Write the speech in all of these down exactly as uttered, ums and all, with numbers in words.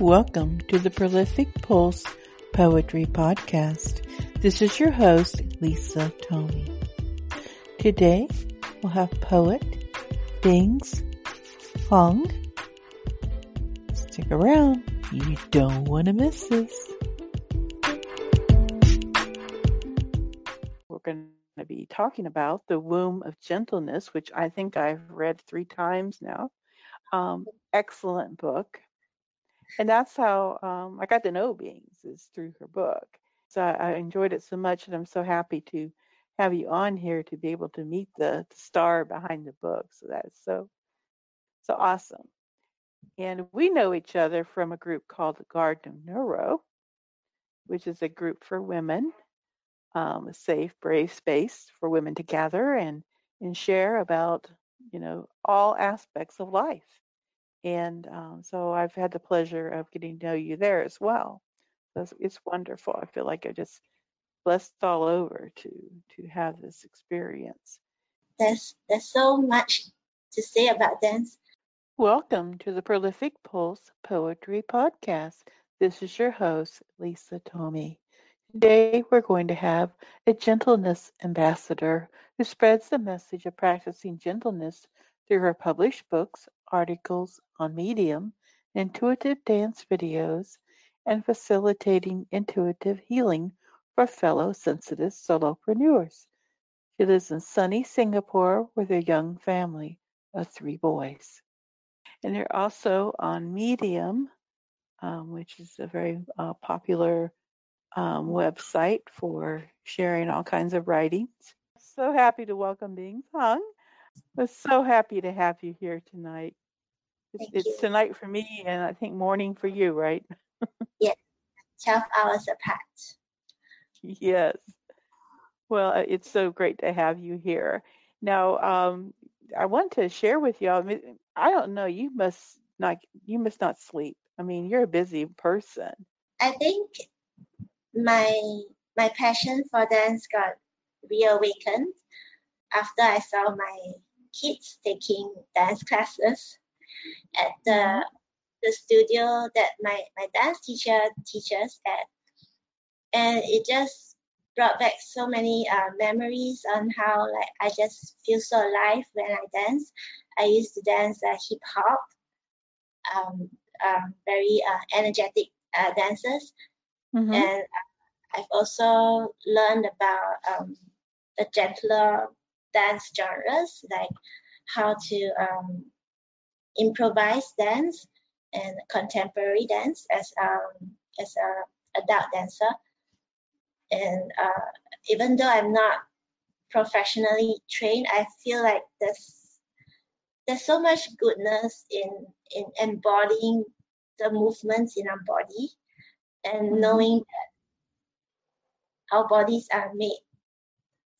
Welcome to the Prolific Pulse Poetry Podcast. This is your host, Lisa Tomey. Today, we'll have poet Dings Fong. Stick around. You don't want to miss this. We're going to be talking about The Womb of Gentleness, which I think I've read three times now. Um, excellent book. And that's how um, I got to know Bings, is through her book. So I, I enjoyed it so much, and I'm so happy to have you on here to be able to meet the, the star behind the book. So that is so, so awesome. And we know each other from a group called the Garden of Neuro, which is a group for women, um, a safe, brave space for women to gather and, and share about, you know, all aspects of life. And um, so I've had the pleasure of getting to know you there as well. So it's, it's wonderful. I feel like I'm just blessed all over to to have this experience. There's there's so much to say about dance. Welcome to the Prolific Pulse Poetry Podcast. This is your host, Lisa Tomey. Today we're going to have a gentleness ambassador who spreads the message of practicing gentleness through her published books, articles on Medium, intuitive dance videos, and facilitating intuitive healing for fellow sensitive solopreneurs. She lives in sunny Singapore with a young family of three boys. And they're also on Medium, um, which is a very uh, popular um, website for sharing all kinds of writings. So happy to welcome Dings Fong. We're so happy to have you here tonight. It's, it's tonight for me, and I think morning for you, right? Yes, twelve hours apart. Yes. Well, it's so great to have you here. Now, um, I want to share with you. I mean, I don't know. You must not. You must not sleep. I mean, you're a busy person. I think my my passion for dance got reawakened after I saw my kids taking dance classes at the the studio that my, my dance teacher teaches at. And it just brought back so many uh, memories on how, like, I just feel so alive when I dance. I used to dance uh, hip hop, um, um, very uh, energetic uh, dances. Mm-hmm. And I've also learned about um, the gentler dance genres, like how to um, improvise dance and contemporary dance as um as a adult dancer. And uh, even though I'm not professionally trained, I feel like there's there's so much goodness in in embodying the movements in our body, and knowing that our bodies are made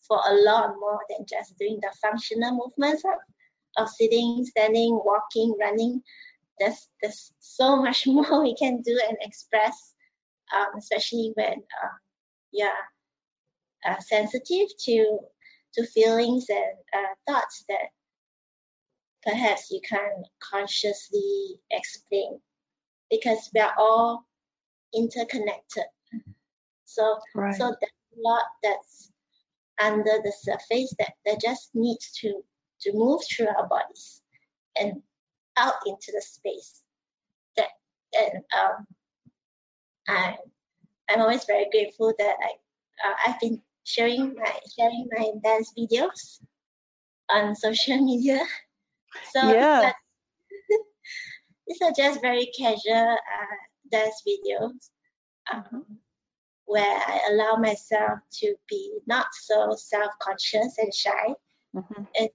for a lot more than just doing the functional movements of, of sitting, standing, walking, running. There's, there's so much more we can do and express, um, especially when uh, you're uh, sensitive to to feelings and uh, thoughts that perhaps you can't consciously explain, because we are all interconnected. So, right. So there's a lot that's under the surface that, that just needs to, to move through our bodies and out into the space. That and um, I'm I'm always very grateful that I uh, I've been sharing my sharing my dance videos on social media. So yeah, these are just very casual uh, dance videos. Um, where I allow myself to be not so self-conscious and shy, mm-hmm. and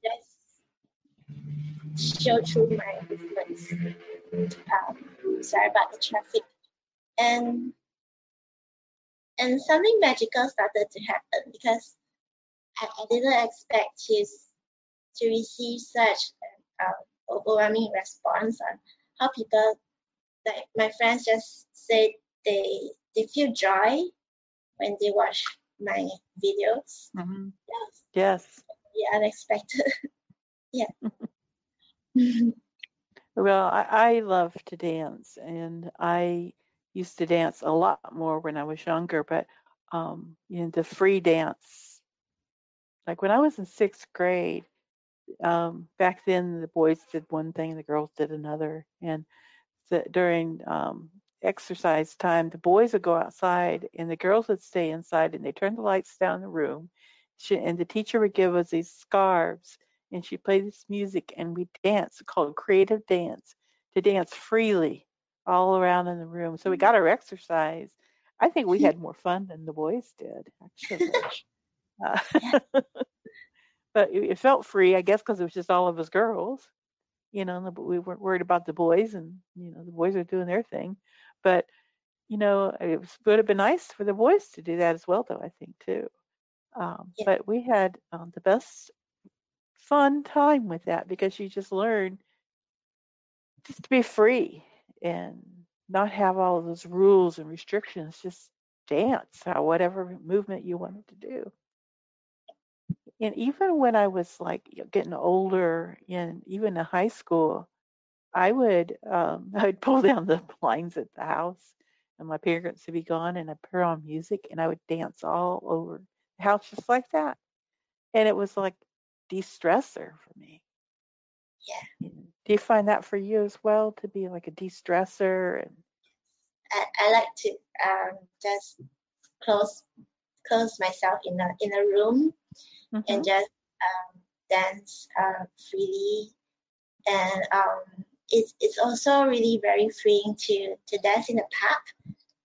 just show through my movements. Um, sorry about the traffic. And and something magical started to happen, because I, I didn't expect to to receive such an um, overwhelming response on how people, like my friends, just said they they feel joy when they watch my videos. Mm-hmm. Yes. Yes. Yeah, unexpected. Yeah. Well, I, I love to dance, and I used to dance a lot more when I was younger, but um, you know, the free dance, like when I was in sixth grade, um, back then the boys did one thing, the girls did another, and the, during um, exercise time, the boys would go outside and the girls would stay inside, and they turned the lights down in the room, she, and the teacher would give us these scarves, and she played this music, and we danced, called creative dance, to dance freely all around in the room. So we got our exercise. I think we had more fun than the boys did, actually. Uh, but it, it felt free, I guess, because it was just all of us girls. You know, we weren't worried about the boys, and, you know, the boys are doing their thing. But, you know, it was, would have been nice for the boys to do that as well, though, I think, too. Um, yeah. But we had um, the best fun time with that, because you just learn just to be free and not have all of those rules and restrictions. Just dance or whatever movement you wanted to do. And even when I was like getting older, and even in high school, I would um, I'd pull down the blinds at the house, and my parents would be gone, and I'd put on music, and I would dance all over the house just like that. And it was like de-stressor for me. Yeah. Do you find that for you as well, to be like a de-stressor? And I, I like to um, just close close myself in a in a room, mm-hmm. and just um, dance uh, freely. And um, it's it's also really very freeing to to dance in the park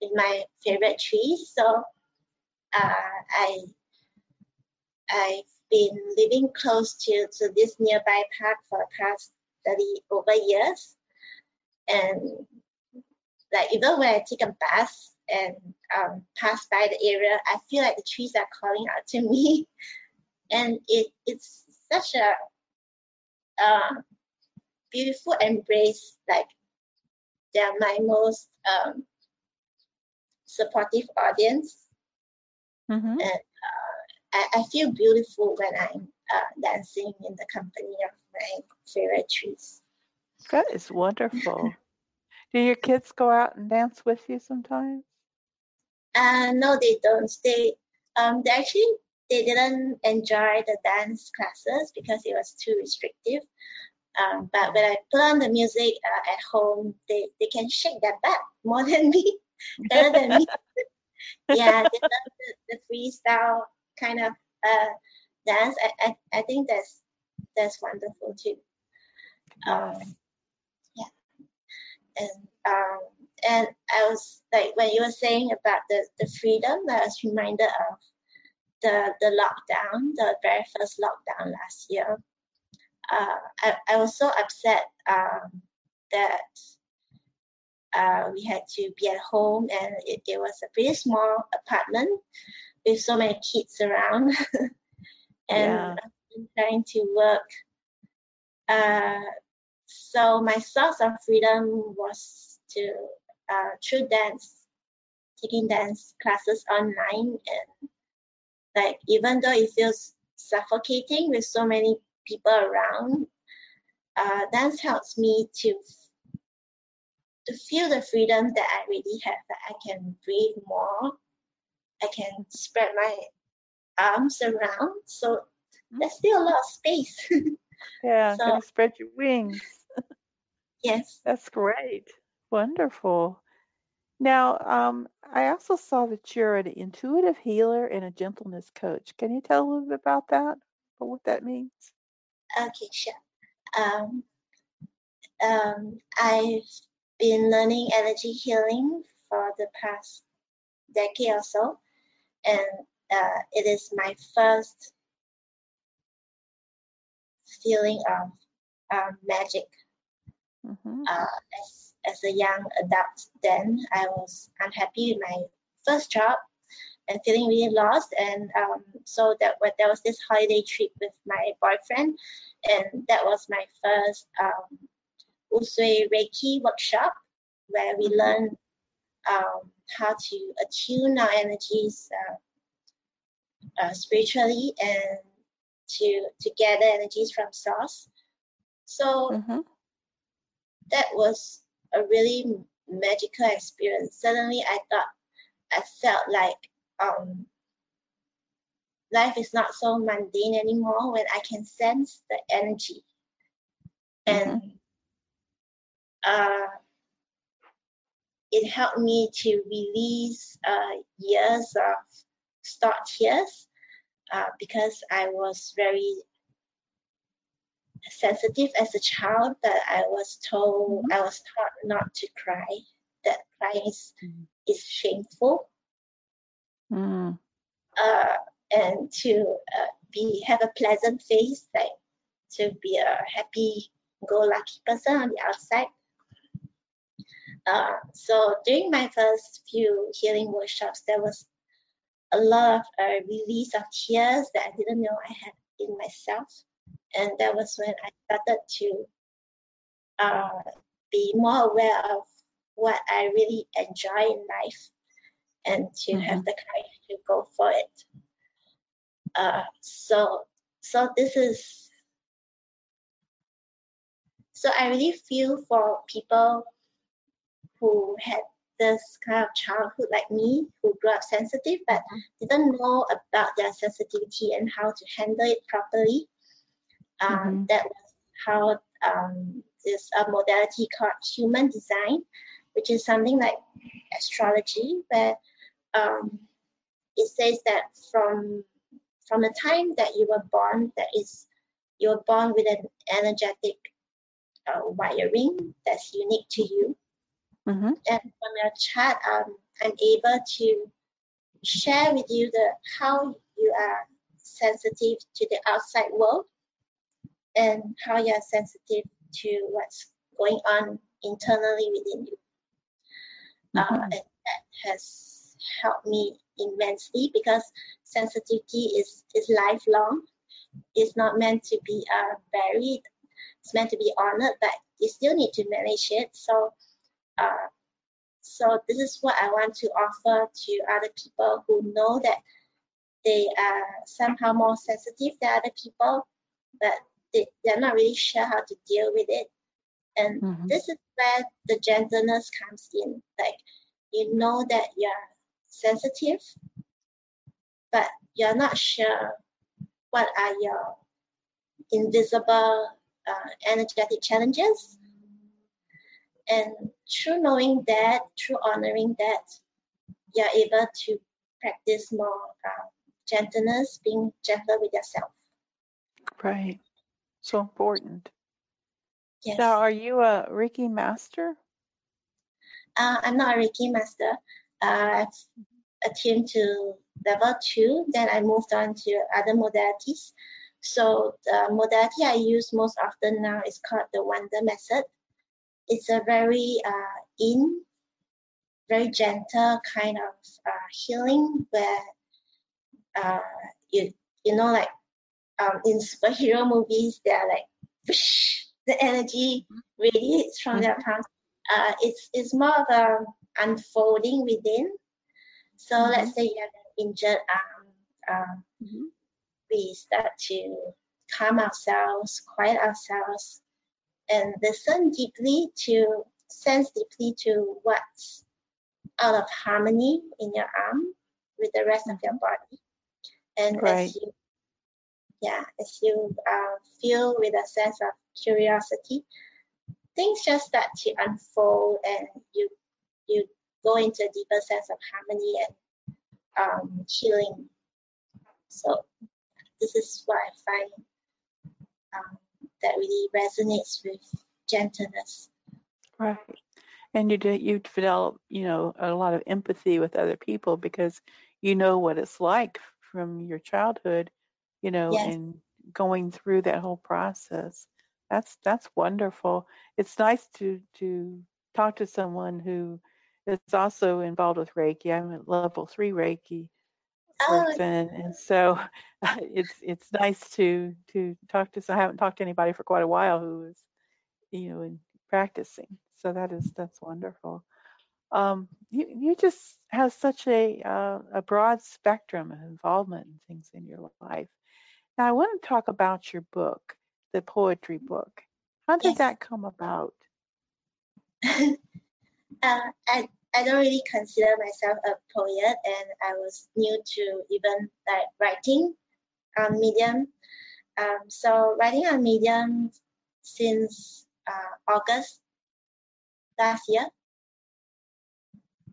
with my favorite trees. So uh, I I. been living close to, to this nearby park for the past thirty over years, and like even when I take a bus and um, pass by the area, I feel like the trees are calling out to me, and it it's such a uh, beautiful embrace. Like they are my most um, supportive audience, mm-hmm. and. Uh, I feel beautiful when I'm uh, dancing in the company of my favorite trees. That is wonderful. Do your kids go out and dance with you sometimes? Uh, no, they don't. They um, they actually they didn't enjoy the dance classes because it was too restrictive. Um, but when I put on the music uh, at home, they, they can shake their butt more than me, better than me. Yeah, they love the, the freestyle kind of uh, dance. I, I I think that's that's wonderful too. Um, yeah. And um and I was like, when you were saying about the, the freedom, I was reminded of the the lockdown, the very first lockdown last year. Uh, I I was so upset um, that uh, we had to be at home, and it, it was a pretty small apartment with so many kids around, and yeah. trying to work. Uh, so my source of freedom was to uh, through dance, taking dance classes online, and like even though it feels suffocating with so many people around, uh, dance helps me to to feel the freedom that I really have, that I can breathe more. I can spread my arms around, so there's still a lot of space. Yeah, so, spread your wings. Yes. That's great. Wonderful. Now, um, I also saw that you're an intuitive healer and a gentleness coach. Can you tell a little bit about that, or what that means? Okay, sure. Um, um, I've been learning energy healing for the past decade or so, and uh, it is my first feeling of uh, magic. Mm-hmm. Uh, as, as a young adult then, I was unhappy with my first job and feeling really lost, and um, so that there was this holiday trip with my boyfriend, and that was my first um, Usui Reiki workshop, where we mm-hmm. learned um, how to attune our energies uh, uh, spiritually, and to to gather energies from source. So mm-hmm. that was a really magical experience. Suddenly I thought, I felt like um, life is not so mundane anymore when I can sense the energy. And mm-hmm. uh, it helped me to release uh, years of stored tears uh, because I was very sensitive as a child, but I was told, mm-hmm. I was taught not to cry, that crying is, mm-hmm. is shameful. Mm-hmm. Uh, and to uh, be have a pleasant face, like to be a happy-go-lucky person on the outside. Uh, so during my first few healing workshops, there was a lot of uh, release of tears that I didn't know I had in myself. And that was when I started to uh, be more aware of what I really enjoy in life and to mm-hmm. have the courage to go for it. Uh, so, so this is, so I really feel for people who had this kind of childhood like me, who grew up sensitive but didn't know about their sensitivity and how to handle it properly. Um, mm-hmm. That was how um, this a modality called human design, which is something like astrology, where um, it says that from from the time that you were born, that is, you were born with an energetic uh, wiring that's unique to you. Mm-hmm. And from your chart, um, I'm able to share with you the how you are sensitive to the outside world, and how you are sensitive to what's going on internally within you. Mm-hmm. uh, and that has helped me immensely because sensitivity is, is lifelong. It's not meant to be uh, buried. It's meant to be honored, but you still need to manage it. So, uh, so this is what I want to offer to other people who know that they are somehow more sensitive than other people, but they're not really sure how to deal with it. And mm-hmm. this is where the gentleness comes in. Like, you know that you're sensitive, but you're not sure what are your invisible uh, energetic challenges. And through knowing that, through honoring that, you're able to practice more uh, gentleness, being gentler with yourself. Right. So important. Yes. Now, are you a Reiki master? Uh, I'm not a Reiki master. Uh, I've attuned to level two, then I moved on to other modalities. So the modality I use most often now is called the Wonder Method. It's a very uh, in, very gentle kind of uh, healing where uh, you you know like. Um, in superhero movies, they are like, whoosh, the energy radiates from mm-hmm. their palms. Uh, it's it's more of a unfolding within. So mm-hmm. let's say you have an injured arm. Um, mm-hmm. We start to calm ourselves, quiet ourselves, and listen deeply to, sense deeply to what's out of harmony in your arm with the rest of your body. And right. as you Yeah, as you uh, feel with a sense of curiosity, things just start to unfold, and you you go into a deeper sense of harmony and um, healing. So this is what I find um, that really resonates with gentleness. Right, and you do, you develop you know a lot of empathy with other people because you know what it's like from your childhood. You know, yes. and going through that whole process. That's that's wonderful. It's nice to to talk to someone who is also involved with Reiki. I'm a level three Reiki person, oh. and so it's it's nice to to talk to. I haven't talked to anybody for quite a while who is, you know, in practicing. So that is that's wonderful. Um, you you just have such a uh, a broad spectrum of involvement in things in your life. Now, I want to talk about your book, the poetry book. How did yes. that come about? uh, I I don't really consider myself a poet, and I was new to even like writing on Medium. Um, so writing on Medium since uh, August last year,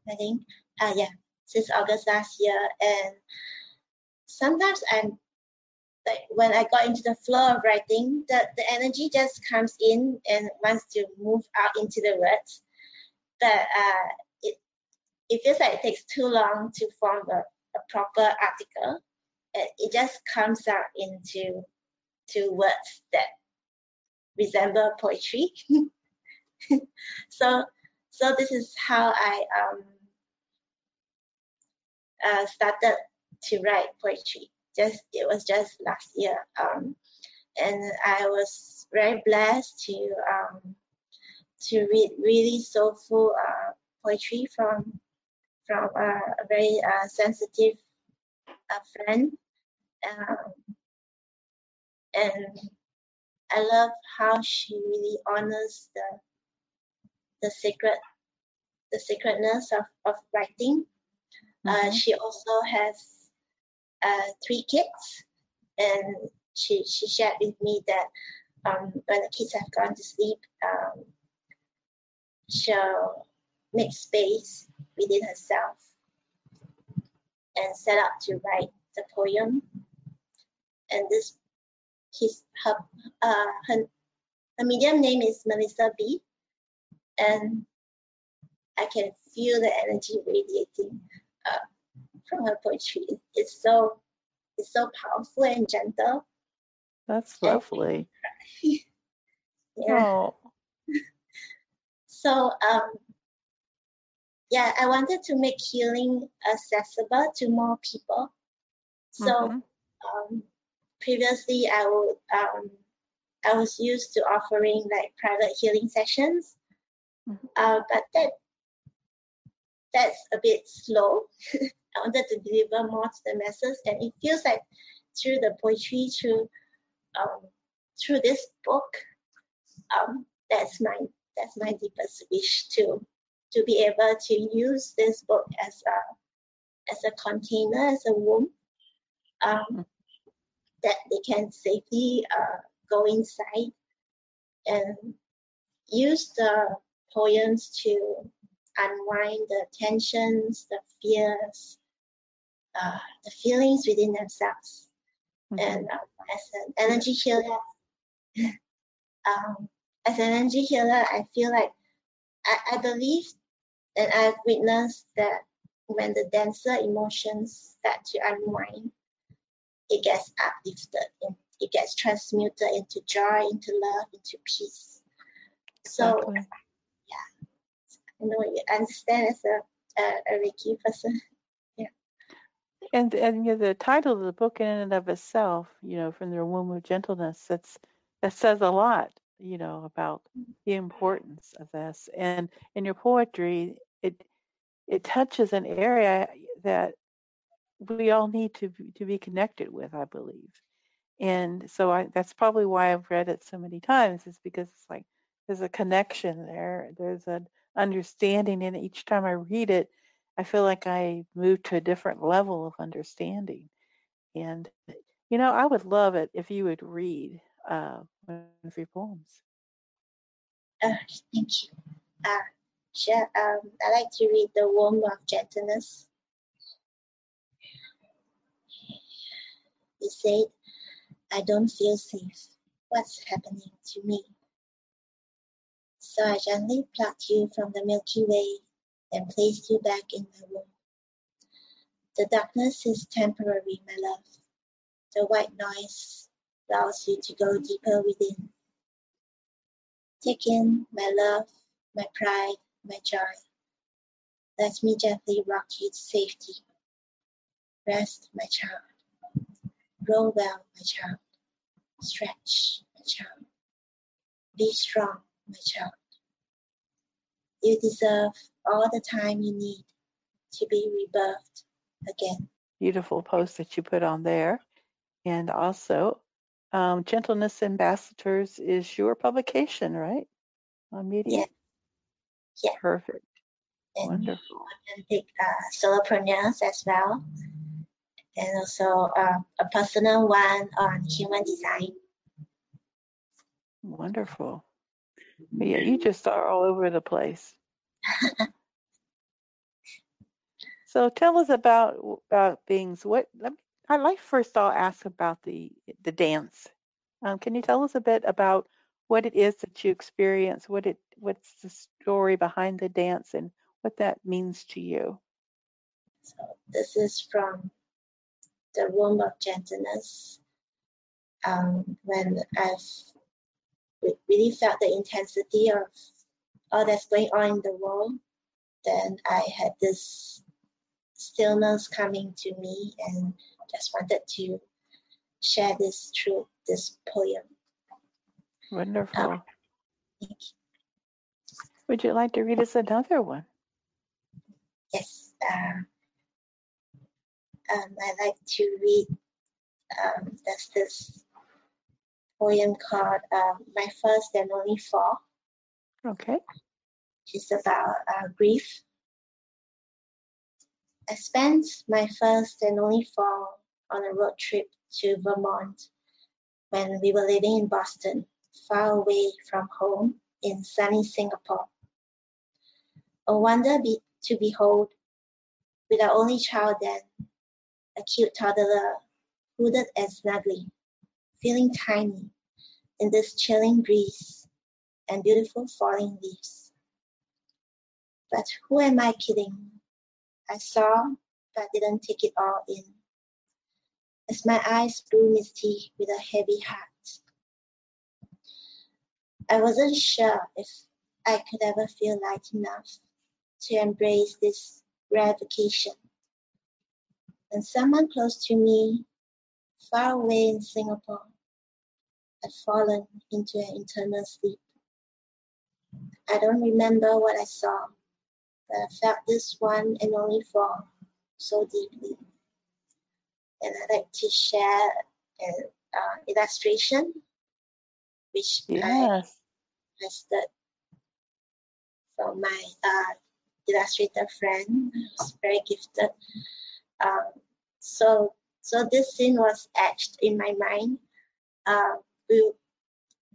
I think. Uh, yeah, since August last year, and sometimes I'm like when I got into the flow of writing, the, the energy just comes in and wants to move out into the words. But uh, it, it feels like it takes too long to form a, a proper article. It, it just comes out into to words that resemble poetry. so so this is how I um, uh, started to write poetry. Just it was just last year, um, and I was very blessed to um, to read really soulful uh, poetry from from uh, a very uh, sensitive uh, friend, um, and I love how she really honors the the sacred the sacredness of of writing. Mm-hmm. Uh, she also has Uh, three kids, and she she shared with me that um, when the kids have gone to sleep, um, she'll make space within herself and set out to write the poem. And this, his her uh, her, her medium name is Melissa B, and I can feel the energy radiating Uh, from her poetry. It's so it's so powerful and gentle. That's lovely. Yeah. Oh. So um yeah, I wanted to make healing accessible to more people. So mm-hmm. um previously I would um I was used to offering like private healing sessions. Mm-hmm. Uh but that that's a bit slow. I wanted to deliver more to the masses, and it feels like through the poetry, through um, through this book, um, that's my that's my deepest wish to to be able to use this book as a as a container, as a womb um, that they can safely uh, go inside and use the poems to unwind the tensions, the fears, uh, the feelings within themselves. Mm-hmm. And um, as an energy healer, um, as an energy healer, I feel like I, I believe, and I've witnessed that when the denser emotions start to unwind, it gets uplifted, and it gets transmuted into joy, into love, into peace. So. Exactly. You know, you understand as a, a, a Reiki person. Yeah. And and you know, the title of the book in and of itself, you know, from the womb of gentleness, that's that says a lot, you know, about the importance of this. And in your poetry, it it touches an area that we all need to to be connected with, I believe. And so I, that's probably why I've read it so many times, is because it's like there's a connection there. There's a understanding, and each time I read it, I feel like I move to a different level of understanding. And you know, I would love it if you would read uh, one of your poems. Oh, thank you. Uh, sure. Um, I like to read The Womb of Gentleness. You said, "I don't feel safe. What's happening to me?" So I gently plucked you from the Milky Way and placed you back in my womb. The darkness is temporary, my love. The white noise allows you to go deeper within. Take in my love, my pride, my joy. Let me gently rock you to safety. Rest, my child. Grow well, my child. Stretch, my child. Be strong, my child. You deserve all the time you need to be rebirthed again. Beautiful post that you put on there. And also, um, Gentleness Ambassadors is your publication, right? On Medium? Yeah. Perfect. And wonderful. I can take uh, solopreneurs as well. And also uh, a personal one on human design. Wonderful. Yeah, you just are all over the place. So tell us about uh, things. What let me, I like first I'll ask about the the dance. Um, can you tell us a bit about what it is that you experience? What it what's the story behind the dance and what that means to you? So this is from The Womb of Gentleness. Um, when I've really felt the intensity of all that's going on in the world, then I had this stillness coming to me and just wanted to share this through this poem. Wonderful. Um, thank you. Would you like to read us another one? Yes. Um, um, I like to read, um, there's this poem called uh, My First and Only Fall. Okay. It's about uh, grief. I spent my first and only fall on a road trip to Vermont when we were living in Boston, far away from home in sunny Singapore. A wonder be- to behold, with our only child then, a cute toddler, hooded and snuggly, feeling tiny in this chilling breeze and beautiful falling leaves. But who am I kidding? I saw, but didn't take it all in. As my eyes grew misty with a heavy heart, I wasn't sure if I could ever feel light enough to embrace this rare vacation. And someone close to me, far away in Singapore, had fallen into an eternal sleep. I don't remember what I saw, but I felt this one and only fall so deeply. And I'd like to share an uh, illustration, which yes. I tested from my uh, illustrator friend, who's very gifted. Um, so, so this scene was etched in my mind. Uh, we,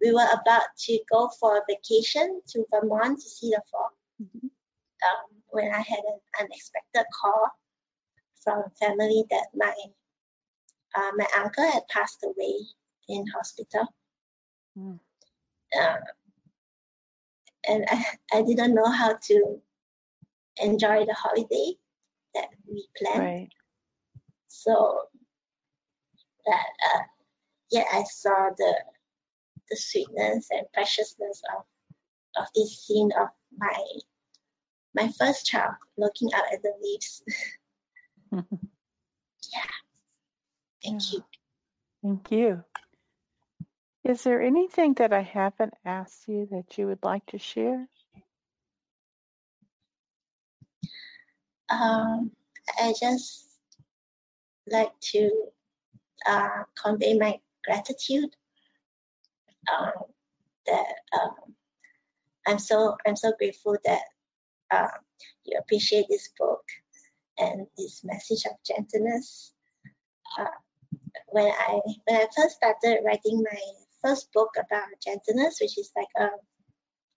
we were about to go for a vacation to Vermont to see the fall. Mm-hmm. Um, when I had an unexpected call from a family that my uh, my uncle had passed away in hospital. Mm. Uh, and I, I didn't know how to enjoy the holiday that we planned. Right. So that uh, yeah, I saw the the sweetness and preciousness of of this scene of my My first child looking out at the leaves. Yeah. Thank yeah. you. Thank you. Is there anything that I haven't asked you that you would like to share? Um, I just like to uh, convey my gratitude um, that um, I'm so I'm so grateful that. Uh, you appreciate this book and this message of gentleness. Uh, when I when I first started writing my first book about gentleness, which is like a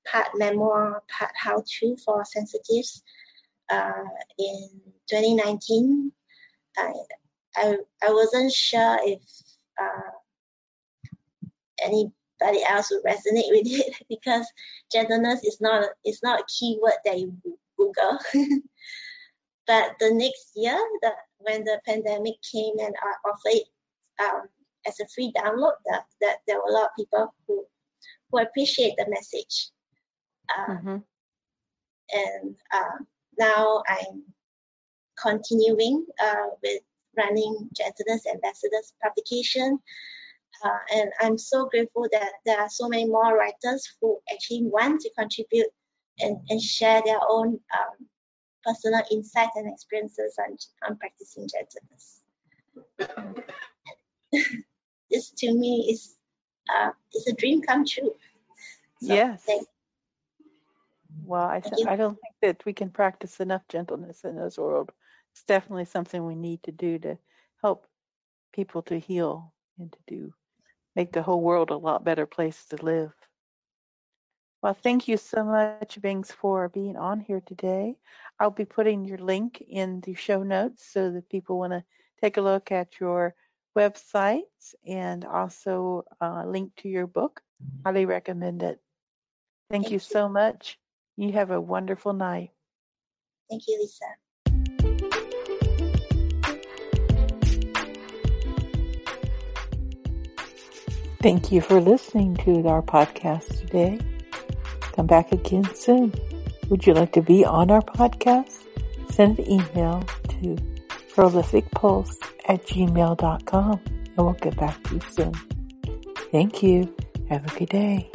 part memoir, part how-to for sensitives, uh, in twenty nineteen, I I, I wasn't sure if uh, any. But it also resonate with it because gentleness is not it's not a keyword that you Google. But the next year, the, when the pandemic came and I offered it um, as a free download, that, that there were a lot of people who who appreciate the message. Um, mm-hmm. And uh, now I'm continuing uh, with running Gentleness Ambassadors publication. Uh, and I'm so grateful that there are so many more writers who actually want to contribute and, and share their own um, personal insights and experiences on, on practicing gentleness. This to me is uh, it's a dream come true. So, yes. Thanks. Well, I, I don't think that we can practice enough gentleness in this world. It's definitely something we need to do to help people to heal and to do, make the whole world a lot better place to live. Well, thank you so much, Dings, for being on here today. I'll be putting your link in the show notes so that people want to take a look at your websites and also uh, link to your book. Highly recommend it. Thank, thank you, you so much. You have a wonderful night. Thank you, Lisa. Thank you for listening to our podcast today. Come back again soon. Would you like to be on our podcast? Send an email to prolific pulse at gmail dot com and we'll get back to you soon. Thank you. Have a good day.